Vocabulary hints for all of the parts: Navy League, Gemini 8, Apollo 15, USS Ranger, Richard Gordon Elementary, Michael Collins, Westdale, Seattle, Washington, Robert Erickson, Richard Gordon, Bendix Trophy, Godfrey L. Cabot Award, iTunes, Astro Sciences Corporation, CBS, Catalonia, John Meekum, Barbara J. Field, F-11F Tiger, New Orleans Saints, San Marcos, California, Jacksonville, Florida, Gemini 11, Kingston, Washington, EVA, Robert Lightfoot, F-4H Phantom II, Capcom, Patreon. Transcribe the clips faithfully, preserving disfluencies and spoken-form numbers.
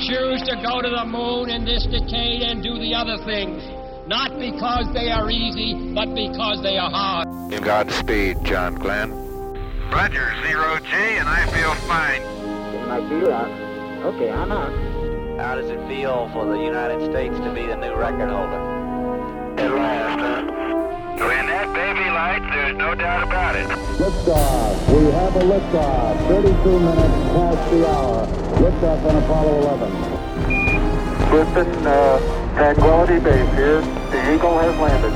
choose to go to the moon in this decade and do the other things, not because they are easy, but because they are hard. Godspeed, John Glenn. Roger, zero G, and I feel fine. I feel out. Okay, I'm out. How does it feel for the United States to be the new record holder? At last, huh? When that baby lights, there's no doubt about it. Liftoff. We have a liftoff. thirty-two minutes past the hour. Liftoff on Apollo eleven. Griffin, uh, Tranquility Base here. The Eagle has landed.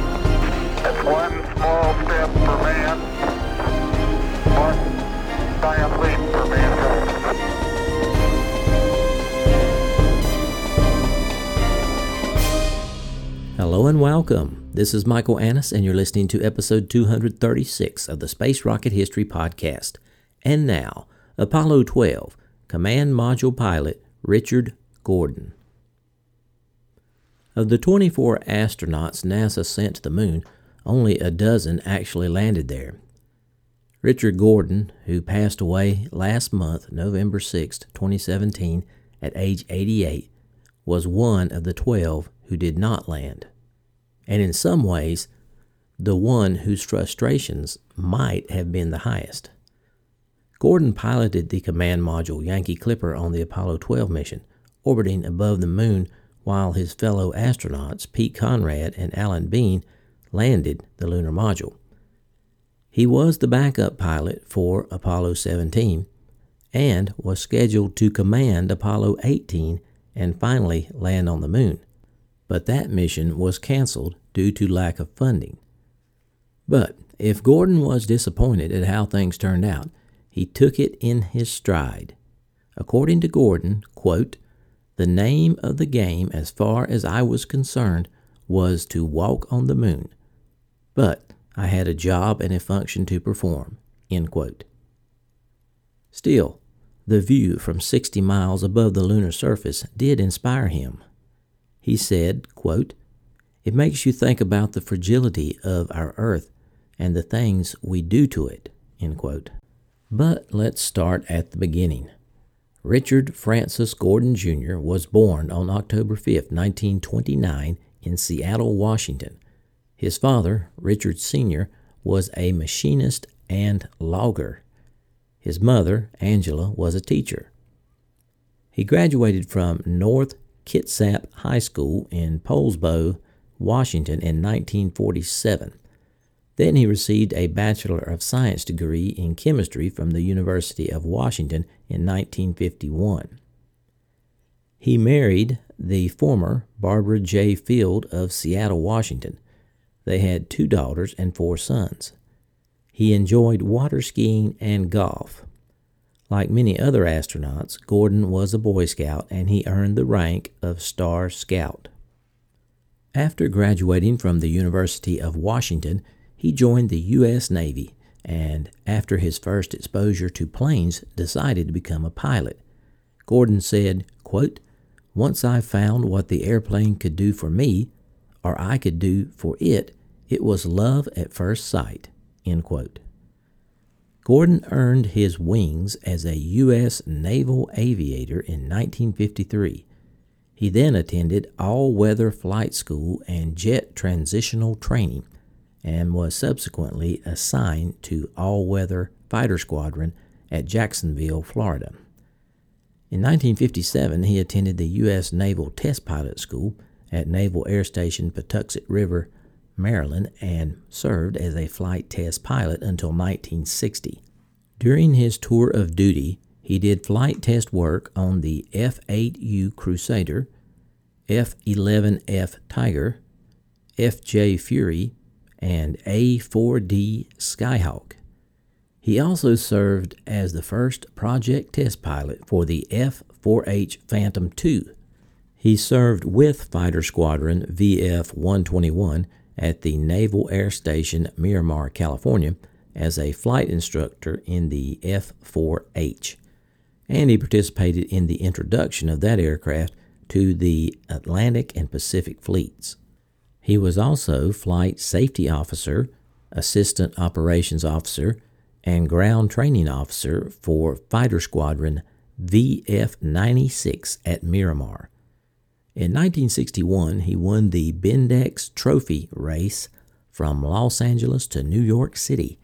That's one small step for man, one giant leap for mankind. Hello and welcome. This is Michael Annis, and you're listening to episode two thirty-six of the Space Rocket History Podcast. And now, Apollo twelve, Command Module Pilot Richard Gordon. Of the twenty-four astronauts NASA sent to the moon, only a dozen actually landed there. Richard Gordon, who passed away last month, November sixth, twenty seventeen, at age eighty-eight, was one of the twelve who did not land, and in some ways, the one whose frustrations might have been the highest. Gordon piloted the command module Yankee Clipper on the Apollo twelve mission, orbiting above the moon while his fellow astronauts Pete Conrad and Alan Bean landed the lunar module. He was the backup pilot for Apollo seventeen and was scheduled to command Apollo eighteen and finally land on the moon. But that mission was canceled due to lack of funding. But if Gordon was disappointed at how things turned out, he took it in his stride. According to Gordon, quote, "The name of the game, as far as I was concerned, was to walk on the moon. But I had a job and a function to perform," end quote. Still, the view from sixty miles above the lunar surface did inspire him. He said, quote, "It makes you think about the fragility of our Earth and the things we do to it," end quote. But let's start at the beginning. Richard Francis Gordon, Junior was born on October fifth, nineteen twenty-nine in Seattle, Washington. His father, Richard Senior, was a machinist and logger. His mother, Angela, was a teacher. He graduated from North Kitsap High School in Poulsbo, Washington in nineteen forty-seven. Then he received a Bachelor of Science degree in chemistry from the University of Washington in nineteen fifty-one. He married the former Barbara J. Field of Seattle, Washington. They had two daughters and four sons. He enjoyed water skiing and golf. Like many other astronauts, Gordon was a Boy Scout, and he earned the rank of Star Scout. After graduating from the University of Washington, he joined the U S Navy, and after his first exposure to planes, decided to become a pilot. Gordon said, quote, "Once I found what the airplane could do for me, or I could do for it, it was love at first sight," end quote. Gordon earned his wings as a U S naval aviator in nineteen fifty-three. He then attended all-weather flight school and jet transitional training and was subsequently assigned to all-weather fighter squadron at Jacksonville, Florida. In nineteen fifty-seven, he attended the U S Naval Test Pilot School at Naval Air Station Patuxent River, Maryland, and served as a flight test pilot until nineteen sixty. During his tour of duty, he did flight test work on the F eight U Crusader, F eleven F Tiger, F J Fury, and A four D Skyhawk. He also served as the first project test pilot for the F four H Phantom two. He served with Fighter Squadron V F one twenty-one at the Naval Air Station Miramar, California, as a flight instructor in the F four H, and he participated in the introduction of that aircraft to the Atlantic and Pacific fleets. He was also Flight Safety Officer, Assistant Operations Officer, and Ground Training Officer for Fighter Squadron V F ninety-six at Miramar. In nineteen sixty-one, he won the Bendix Trophy race from Los Angeles to New York City,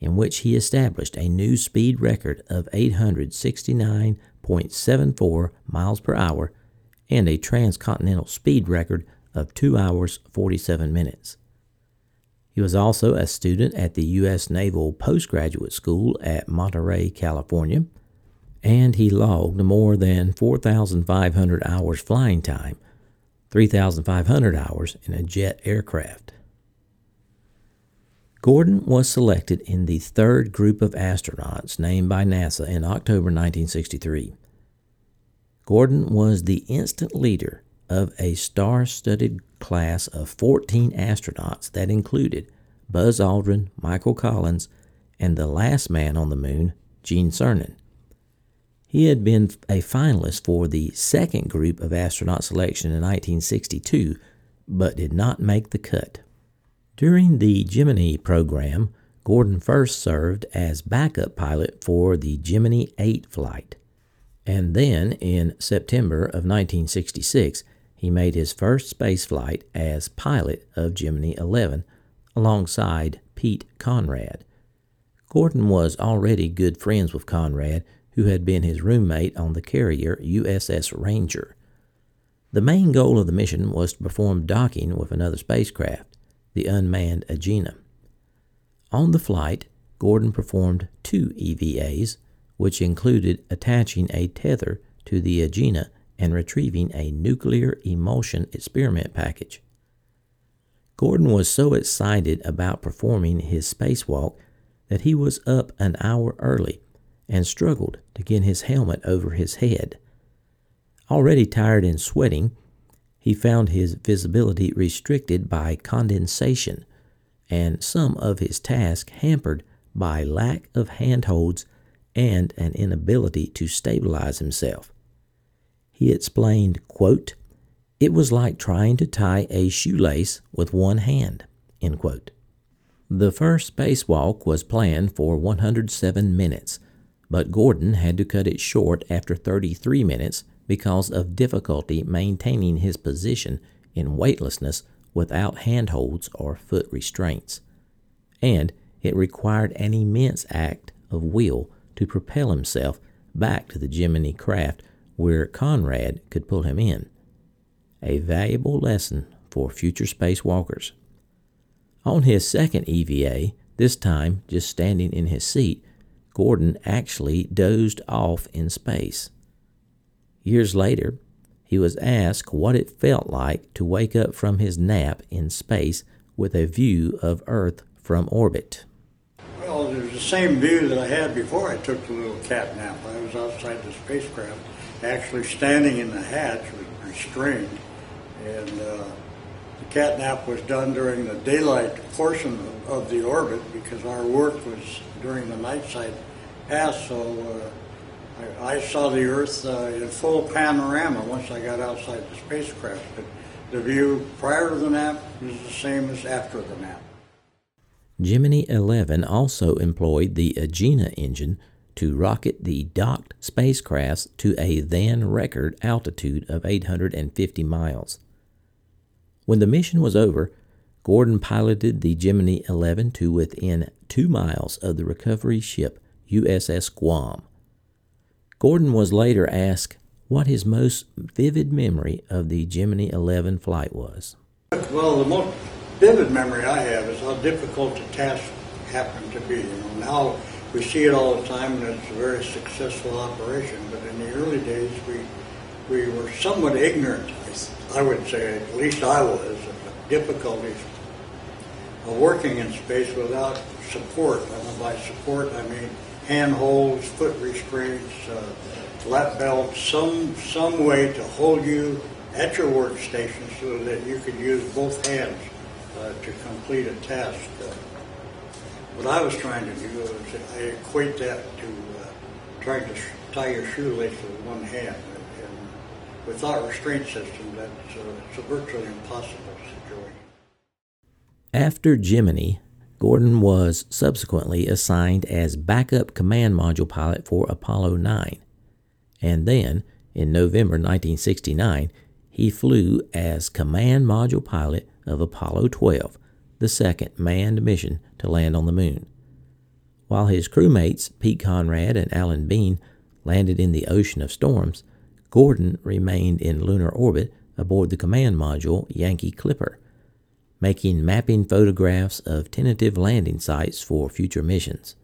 in which he established a new speed record of eight hundred sixty-nine point seven four miles per hour and a transcontinental speed record of two hours forty-seven minutes. He was also a student at the U S Naval Postgraduate School at Monterey, California, and he logged more than four thousand five hundred hours flying time, three thousand five hundred hours in a jet aircraft. Gordon was selected in the third group of astronauts named by NASA in October nineteen sixty-three. Gordon was the instant leader of a star-studded class of fourteen astronauts that included Buzz Aldrin, Michael Collins, and the last man on the moon, Gene Cernan. He had been a finalist for the second group of astronaut selection in nineteen sixty-two, but did not make the cut. During the Gemini program, Gordon first served as backup pilot for the Gemini eight flight, and then in September of nineteen sixty-six, he made his first space flight as pilot of Gemini eleven alongside Pete Conrad. Gordon was already good friends with Conrad, who had been his roommate on the carrier U S S Ranger. The main goal of the mission was to perform docking with another spacecraft, the unmanned Agena. On the flight, Gordon performed two E V As, which included attaching a tether to the Agena and retrieving a nuclear emulsion experiment package. Gordon was so excited about performing his spacewalk that he was up an hour early and struggled to get his helmet over his head. Already tired and sweating, he found his visibility restricted by condensation and some of his tasks hampered by lack of handholds and an inability to stabilize himself. He explained, quote, "It was like trying to tie a shoelace with one hand," end quote. The first spacewalk was planned for one hundred seven minutes, but Gordon had to cut it short after thirty-three minutes because of difficulty maintaining his position in weightlessness without handholds or foot restraints. And it required an immense act of will to propel himself back to the Gemini craft where Conrad could pull him in. A valuable lesson for future spacewalkers. On his second E V A, this time just standing in his seat, Gordon actually dozed off in space. Years later, he was asked what it felt like to wake up from his nap in space with a view of Earth from orbit. Well, it was the same view that I had before I took the little cat nap. I was outside the spacecraft, actually standing in the hatch, was restrained. And uh, the cat nap was done during the daylight portion of the orbit because our work was during the night side pass, so uh, I saw the Earth uh, in full panorama once I got outside the spacecraft, but the view prior to the nap is the same as after the nap. Gemini eleven also employed the Agena engine to rocket the docked spacecrafts to a then-record altitude of eight hundred fifty miles. When the mission was over, Gordon piloted the Gemini eleven to within two miles of the recovery ship U S S Guam. Gordon was later asked what his most vivid memory of the Gemini eleven flight was. Well, the most vivid memory I have is how difficult the task happened to be. You know, now we see it all the time, and it's a very successful operation. But in the early days, we we were somewhat ignorant, I would say, at least I was, of the difficulties of working in space without support. And by support, I mean handholds, foot restraints, uh, lap belts, some some way to hold you at your workstation so that you could use both hands uh, to complete a task. Uh, what I was trying to do was I equate that to uh, trying to sh- tie your shoelace with one hand. And, and without restraint system, that's uh, it's a virtually impossible situation. After Gemini, Gordon was subsequently assigned as backup command module pilot for Apollo nine. and then, in November nineteen sixty-nine, he flew as command module pilot of Apollo twelve, the second manned mission to land on the moon. While his crewmates, Pete Conrad and Alan Bean, landed in the ocean of storms, Gordon remained in lunar orbit aboard the command module Yankee Clipper, making mapping photographs of tentative landing sites for future missions.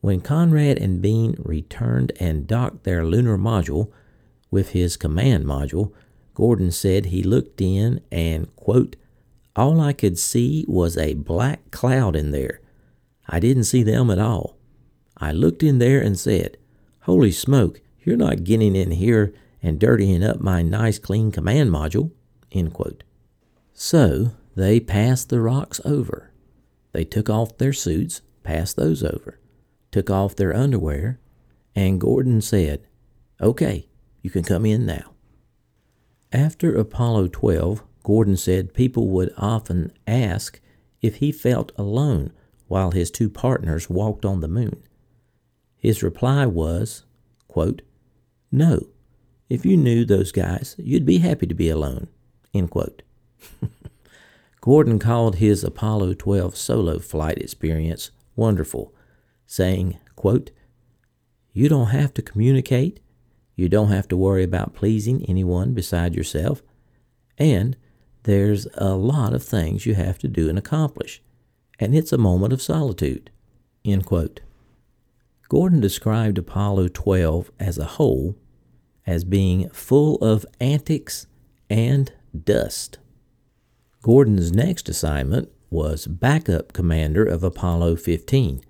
When Conrad and Bean returned and docked their lunar module with his command module, Gordon said he looked in and, quote, "All I could see was a black cloud in there. I didn't see them at all. I looked in there and said, 'Holy smoke, you're not getting in here and dirtying up my nice clean command module,'" end quote. So they passed the rocks over. They took off their suits, passed those over, took off their underwear, and Gordon said, "Okay, you can come in now." After Apollo twelve, Gordon said people would often ask if he felt alone while his two partners walked on the moon. His reply was, quote, "No, if you knew those guys, you'd be happy to be alone," end quote. Gordon called his Apollo twelve solo flight experience wonderful, saying, quote, "You don't have to communicate, you don't have to worry about pleasing anyone beside yourself, and there's a lot of things you have to do and accomplish, and it's a moment of solitude," end quote. Gordon described Apollo twelve as a whole as being full of antics and dust. Gordon's next assignment was backup commander of Apollo fifteen.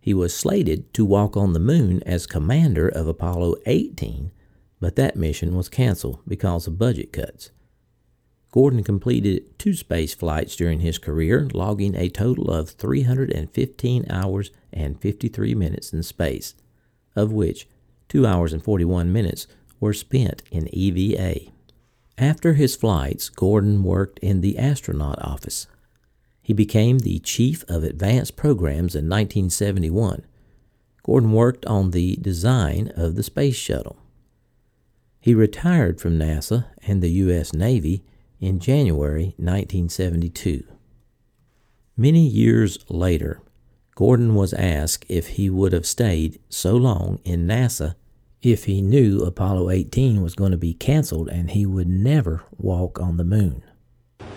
He was slated to walk on the moon as commander of Apollo eighteen, but that mission was canceled because of budget cuts. Gordon completed two space flights during his career, logging a total of three hundred fifteen hours and fifty-three minutes in space, of which two hours and forty-one minutes were spent in E V A. After his flights, Gordon worked in the astronaut office. He became the chief of advanced programs in nineteen seventy-one. Gordon worked on the design of the space shuttle. He retired from NASA and the U S Navy in January nineteen seventy-two. Many years later, Gordon was asked if he would have stayed so long in NASA if he knew Apollo eighteen was going to be canceled and he would never walk on the moon.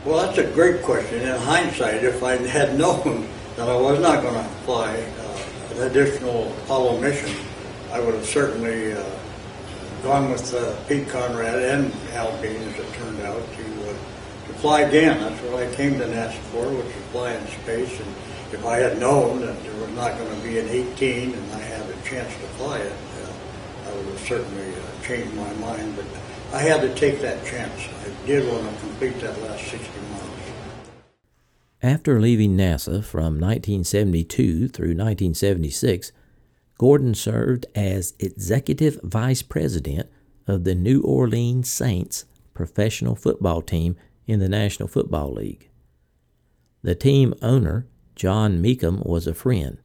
Well, that's a great question. In hindsight, if I had known that I was not going to fly uh, an additional Apollo mission, I would have certainly uh, gone with uh, Pete Conrad and Al Bean, as it turned out, to, uh, to fly again. That's what I came to NASA for, which is fly in space. And if I had known that there was not going to be an eighteen and I had a chance to fly it, certainly uh, changed my mind, but I had to take that chance. I did want to complete that last sixty miles. After leaving NASA from nineteen seventy-two through nineteen seventy-six, Gordon served as executive vice president of the New Orleans Saints professional football team in the National Football League. The team owner, John Meekum, was a friend.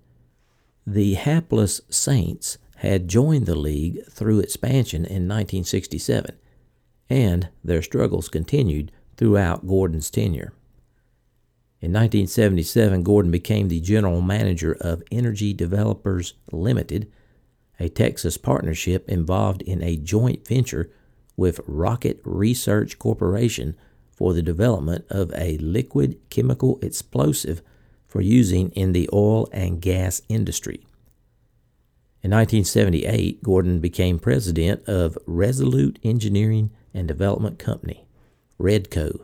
The hapless Saints had joined the league through expansion in nineteen sixty-seven, and their struggles continued throughout Gordon's tenure. In nineteen seventy-seven, Gordon became the general manager of Energy Developers Limited, a Texas partnership involved in a joint venture with Rocket Research Corporation for the development of a liquid chemical explosive for using in the oil and gas industry. In nineteen seventy-eight, Gordon became president of Resolute Engineering and Development Company, Redco,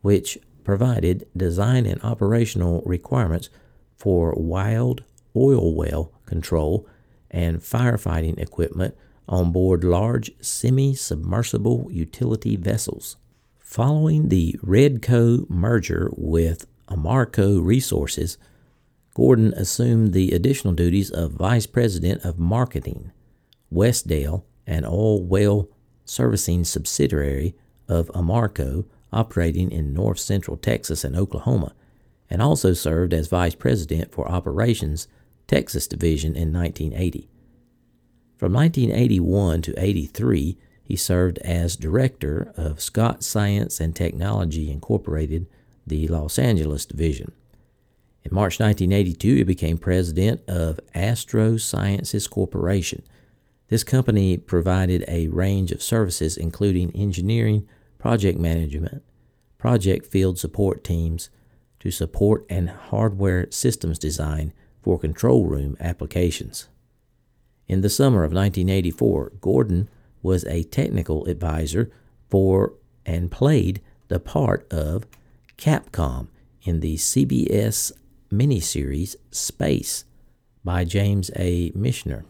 which provided design and operational requirements for wild oil well control and firefighting equipment on board large semi-submersible utility vessels. Following the Redco merger with Amarco Resources, Gordon assumed the additional duties of Vice President of Marketing, Westdale, an oil well servicing subsidiary of Amarco operating in north central Texas and Oklahoma, and also served as Vice President for Operations, Texas Division in nineteen eighty. From nineteen eighty-one to eighty-three, he served as director of Scott Science and Technology Incorporated, the Los Angeles division. In March nineteen eighty-two, he became president of Astro Sciences Corporation. This company provided a range of services including engineering, project management, project field support teams to support and hardware systems design for control room applications. In the summer of nineteen eighty-four, Gordon was a technical advisor for and played the part of Capcom in the C B S miniseries Space by James A. Michener.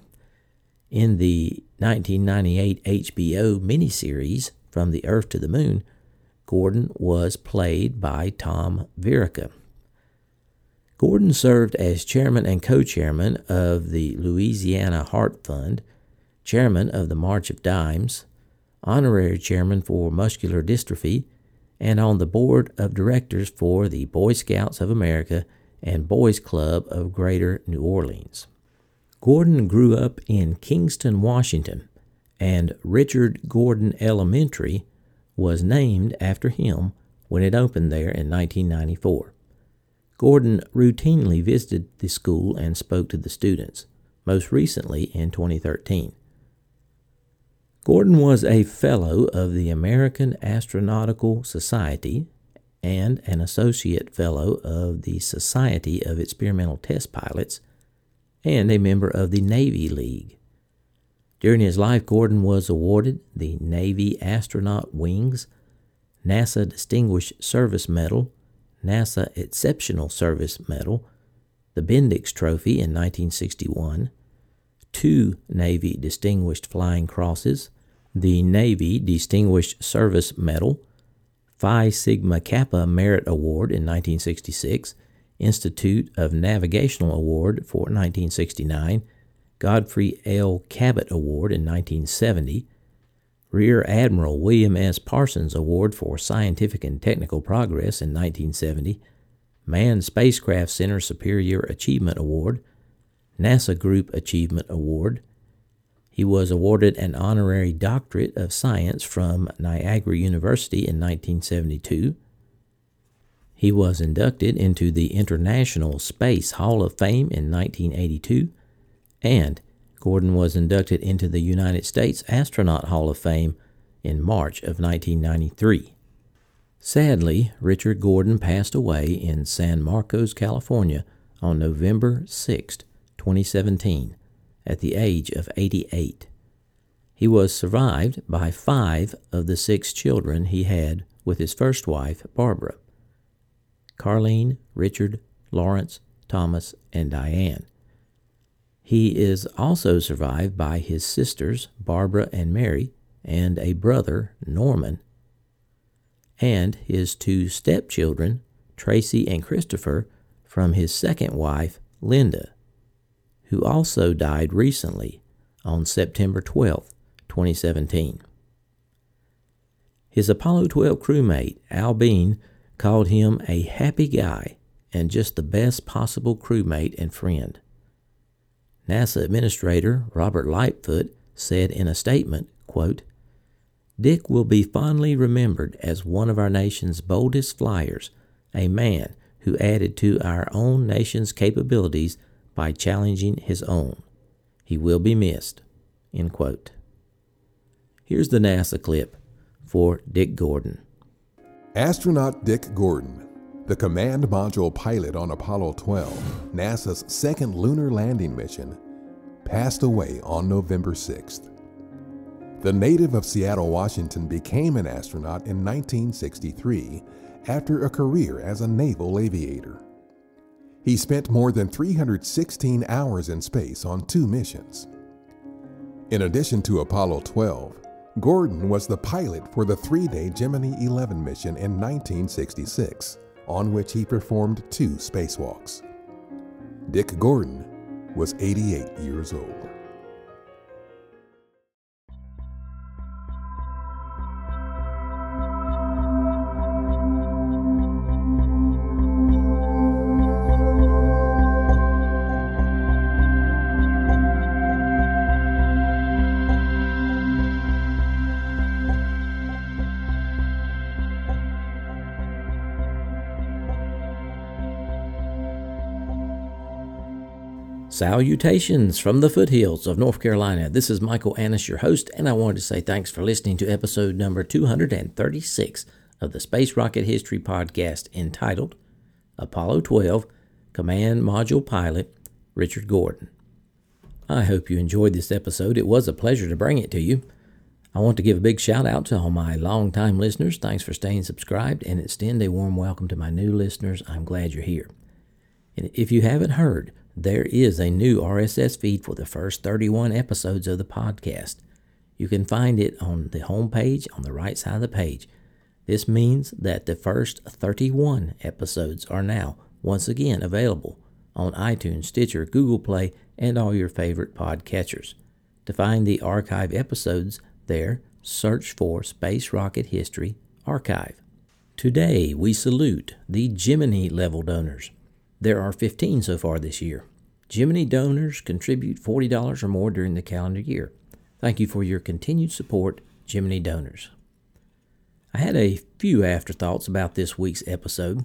In the nineteen ninety-eight H B O miniseries From the Earth to the Moon, Gordon was played by Tom Verica. Gordon served as chairman and co-chairman of the Louisiana Heart Fund, chairman of the March of Dimes, honorary chairman for muscular dystrophy, and on the board of directors for the Boy Scouts of America and Boys Club of Greater New Orleans. Gordon grew up in Kingston, Washington, and Richard Gordon Elementary was named after him when it opened there in nineteen ninety-four. Gordon routinely visited the school and spoke to the students, most recently in twenty thirteen. Gordon was a Fellow of the American Astronautical Society and an Associate Fellow of the Society of Experimental Test Pilots and a member of the Navy League. During his life, Gordon was awarded the Navy Astronaut Wings, NASA Distinguished Service Medal, NASA Exceptional Service Medal, the Bendix Trophy in nineteen sixty-one, two Navy Distinguished Flying Crosses, the Navy Distinguished Service Medal, Phi Sigma Kappa Merit Award in nineteen sixty-six, Institute of Navigational Award for nineteen sixty-nine, Godfrey L. Cabot Award in nineteen seventy, Rear Admiral William S. Parsons Award for Scientific and Technical Progress in nineteen seventy, Manned Spacecraft Center Superior Achievement Award, NASA Group Achievement Award. He was awarded an honorary doctorate of science from Niagara University in nineteen seventy-two. He was inducted into the International Space Hall of Fame in nineteen eighty-two, and Gordon was inducted into the United States Astronaut Hall of Fame in March of nineteen ninety-three. Sadly, Richard Gordon passed away in San Marcos, California on November sixth, twenty seventeen, at the age of eighty-eight. He was survived by five of the six children he had with his first wife, Barbara: Carlene, Richard, Lawrence, Thomas, and Diane. He is also survived by his sisters, Barbara and Mary, and a brother, Norman, and his two stepchildren, Tracy and Christopher, from his second wife, Linda, who also died recently on September twelfth, twenty seventeen. His Apollo twelve crewmate, Al Bean, called him a happy guy and just the best possible crewmate and friend. NASA Administrator Robert Lightfoot said in a statement, quote, "Dick will be fondly remembered as one of our nation's boldest flyers, a man who added to our own nation's capabilities by challenging his own. He will be missed," end quote. Here's the NASA clip for Dick Gordon. Astronaut Dick Gordon, the command module pilot on Apollo twelve, NASA's second lunar landing mission, passed away on November sixth. The native of Seattle, Washington, became an astronaut in nineteen sixty-three after a career as a naval aviator. He spent more than three hundred sixteen hours in space on two missions. In addition to Apollo twelve, Gordon was the pilot for the three-day Gemini eleven mission in nineteen sixty-six. On which he performed two spacewalks. Dick Gordon was eighty-eight years old. Salutations from the foothills of North Carolina. This is Michael Annis, your host, and I wanted to say thanks for listening to episode number two hundred thirty-six of the Space Rocket History Podcast entitled Apollo twelve, Command Module Pilot, Richard Gordon. I hope you enjoyed this episode. It was a pleasure to bring it to you. I want to give a big shout out to all my longtime listeners. Thanks for staying subscribed and extend a warm welcome to my new listeners. I'm glad you're here. And if you haven't heard, there is a new R S S feed for the first thirty-one episodes of the podcast. You can find it on the homepage on the right side of the page. This means that the first thirty-one episodes are now once again available on iTunes, Stitcher, Google Play, and all your favorite podcatchers. To find the archive episodes there, search for Space Rocket History Archive. Today, we salute the Gemini level donors. There are fifteen so far this year. Gemini donors contribute forty dollars or more during the calendar year. Thank you for your continued support, Gemini donors. I had a few afterthoughts about this week's episode.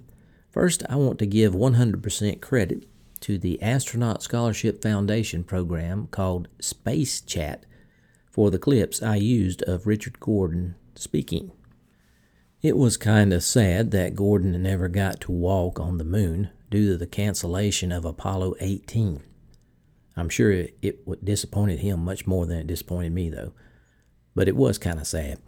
First, I want to give one hundred percent credit to the Astronaut Scholarship Foundation program called Space Chat for the clips I used of Richard Gordon speaking. It was kind of sad that Gordon never got to walk on the moon due to the cancellation of Apollo eighteen. I'm sure it, it disappointed him much more than it disappointed me, though. But it was kind of sad.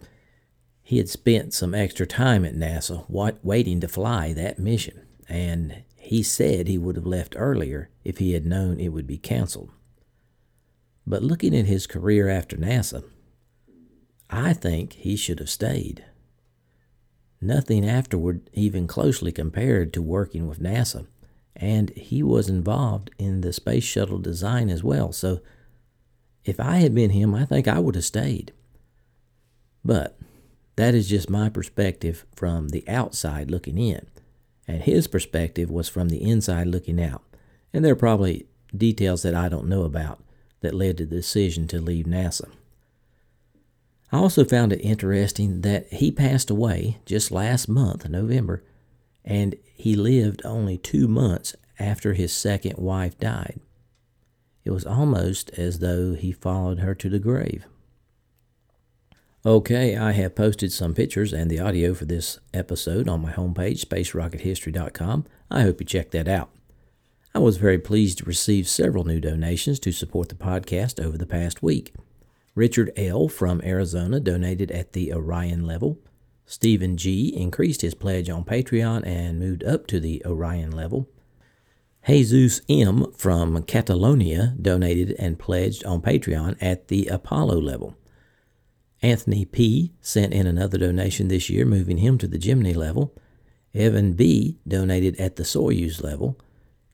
He had spent some extra time at NASA what, waiting to fly that mission, and he said he would have left earlier if he had known it would be canceled. But looking at his career after NASA, I think he should have stayed. Nothing afterward even closely compared to working with NASA, and he was involved in the space shuttle design as well, so if I had been him, I think I would have stayed. But that is just my perspective from the outside looking in, and his perspective was from the inside looking out. And there are probably details that I don't know about that led to the decision to leave NASA. I also found it interesting that he passed away just last month, November, and he lived only two months after his second wife died. It was almost as though he followed her to the grave. Okay, I have posted some pictures and the audio for this episode on my homepage, space rocket history dot com. I hope you check that out. I was very pleased to receive several new donations to support the podcast over the past week. Richard L. from Arizona donated at the Orion level. Stephen G. increased his pledge on Patreon and moved up to the Orion level. Jesus M. from Catalonia donated and pledged on Patreon at the Apollo level. Anthony P. sent in another donation this year, moving him to the Gemini level. Evan B. donated at the Soyuz level.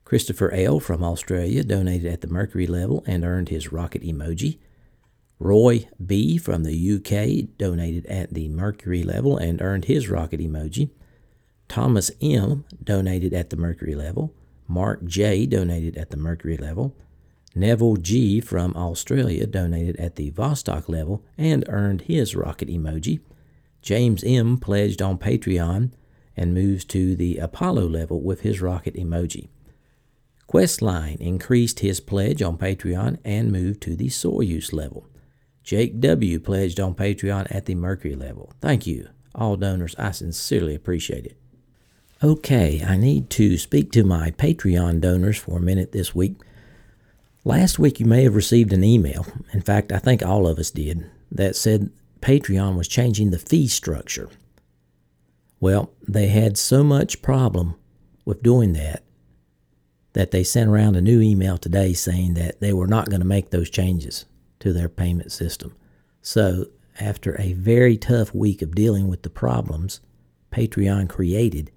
Christopher L. from Australia donated at the Mercury level and earned his rocket emoji. Roy B. from the U K donated at the Mercury level and earned his rocket emoji. Thomas M. donated at the Mercury level. Mark J. donated at the Mercury level. Neville G. from Australia donated at the Vostok level and earned his rocket emoji. James M. pledged on Patreon and moves to the Apollo level with his rocket emoji. Questline increased his pledge on Patreon and moved to the Soyuz level. Jake W. pledged on Patreon at the Mercury level. Thank you, all donors. I sincerely appreciate it. Okay, I need to speak to my Patreon donors for a minute this week. Last week you may have received an email, in fact I think all of us did, that said Patreon was changing the fee structure. Well, they had so much problem with doing that that they sent around a new email today saying that they were not going to make those changes to their payment system. So, after a very tough week of dealing with the problems Patreon created,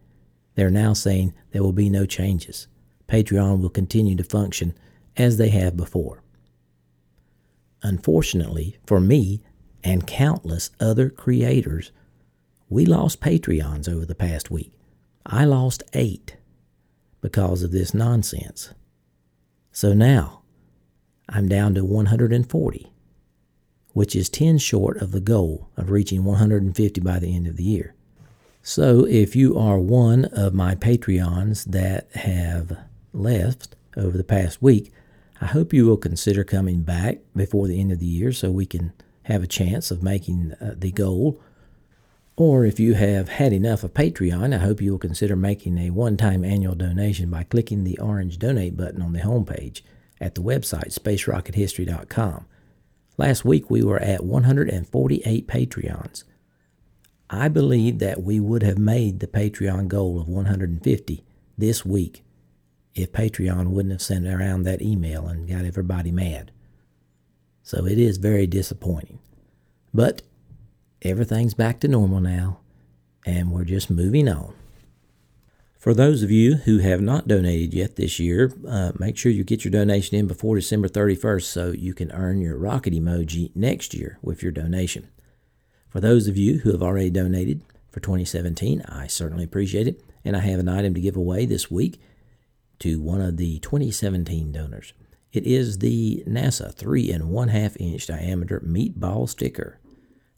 they're now saying there will be no changes. Patreon will continue to function as they have before. Unfortunately, for me and countless other creators, we lost Patreons over the past week. I lost eight because of this nonsense. So now, I'm down to one hundred forty, which is ten short of the goal of reaching one hundred fifty by the end of the year. So if you are one of my Patreons that have left over the past week, I hope you will consider coming back before the end of the year so we can have a chance of making uh, the goal. Or if you have had enough of Patreon, I hope you will consider making a one-time annual donation by clicking the orange donate button on the homepage at the website space rocket history dot com. Last week we were at one hundred forty-eight Patreons. I believe that we would have made the Patreon goal of one hundred fifty this week if Patreon wouldn't have sent around that email and got everybody mad. So it is very disappointing. But everything's back to normal now, and we're just moving on. For those of you who have not donated yet this year, uh, make sure you get your donation in before December thirty-first so you can earn your rocket emoji next year with your donation. For those of you who have already donated for twenty seventeen, I certainly appreciate it, and I have an item to give away this week to one of the twenty seventeen donors. It is the NASA three and one half inch diameter meatball sticker.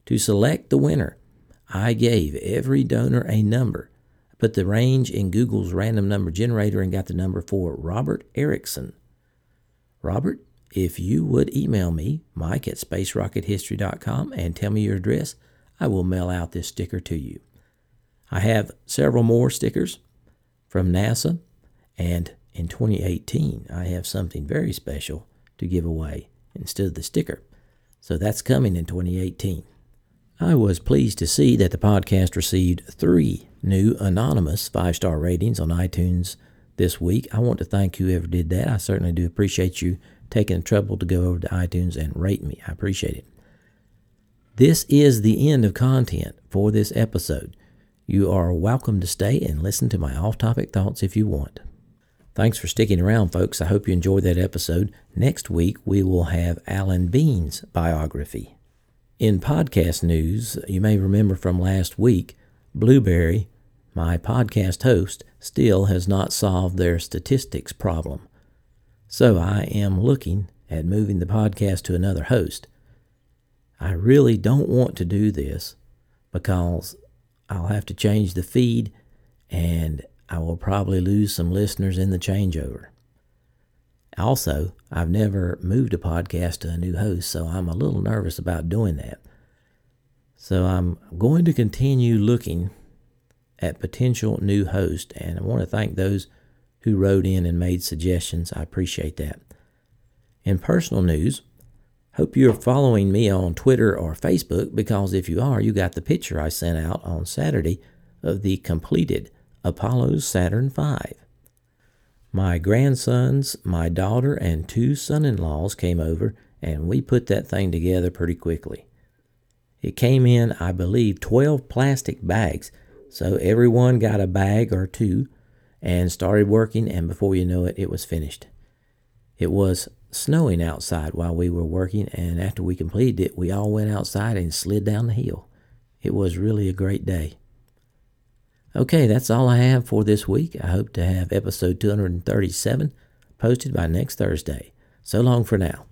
To select the winner, I gave every donor a number. I put the range in Google's random number generator and got the number for Robert Erickson. Robert, if you would email me, Mike at space rocket history dot com, and tell me your address, I will mail out this sticker to you. I have several more stickers from NASA, and in twenty eighteen, I have something very special to give away instead of the sticker. So that's coming in twenty eighteen. I was pleased to see that the podcast received three new anonymous five-star ratings on iTunes this week. I want to thank whoever did that. I certainly do appreciate you taking the trouble to go over to iTunes and rate me. I appreciate it. This is the end of content for this episode. You are welcome to stay and listen to my off-topic thoughts if you want. Thanks for sticking around, folks. I hope you enjoyed that episode. Next week, we will have Alan Bean's biography. In podcast news, you may remember from last week, Blueberry, my podcast host, still has not solved their statistics problem. So I am looking at moving the podcast to another host. I really don't want to do this because I'll have to change the feed, and I will probably lose some listeners in the changeover. Also, I've never moved a podcast to a new host, so I'm a little nervous about doing that. So I'm going to continue looking at potential new hosts, and I want to thank those who wrote in and made suggestions. I appreciate that. In personal news, hope you're following me on Twitter or Facebook, because if you are, you got the picture I sent out on Saturday of the completed Apollo Saturn V. My grandsons, my daughter, and two son-in-laws came over, and we put that thing together pretty quickly. It came in, I believe, twelve plastic bags, so everyone got a bag or two and started working, and before you know it, it was finished. It was snowing outside while we were working, and after we completed it, we all went outside and slid down the hill. It was really a great day. Okay, that's all I have for this week. I hope to have episode two hundred thirty-seven posted by next Thursday. So long for now.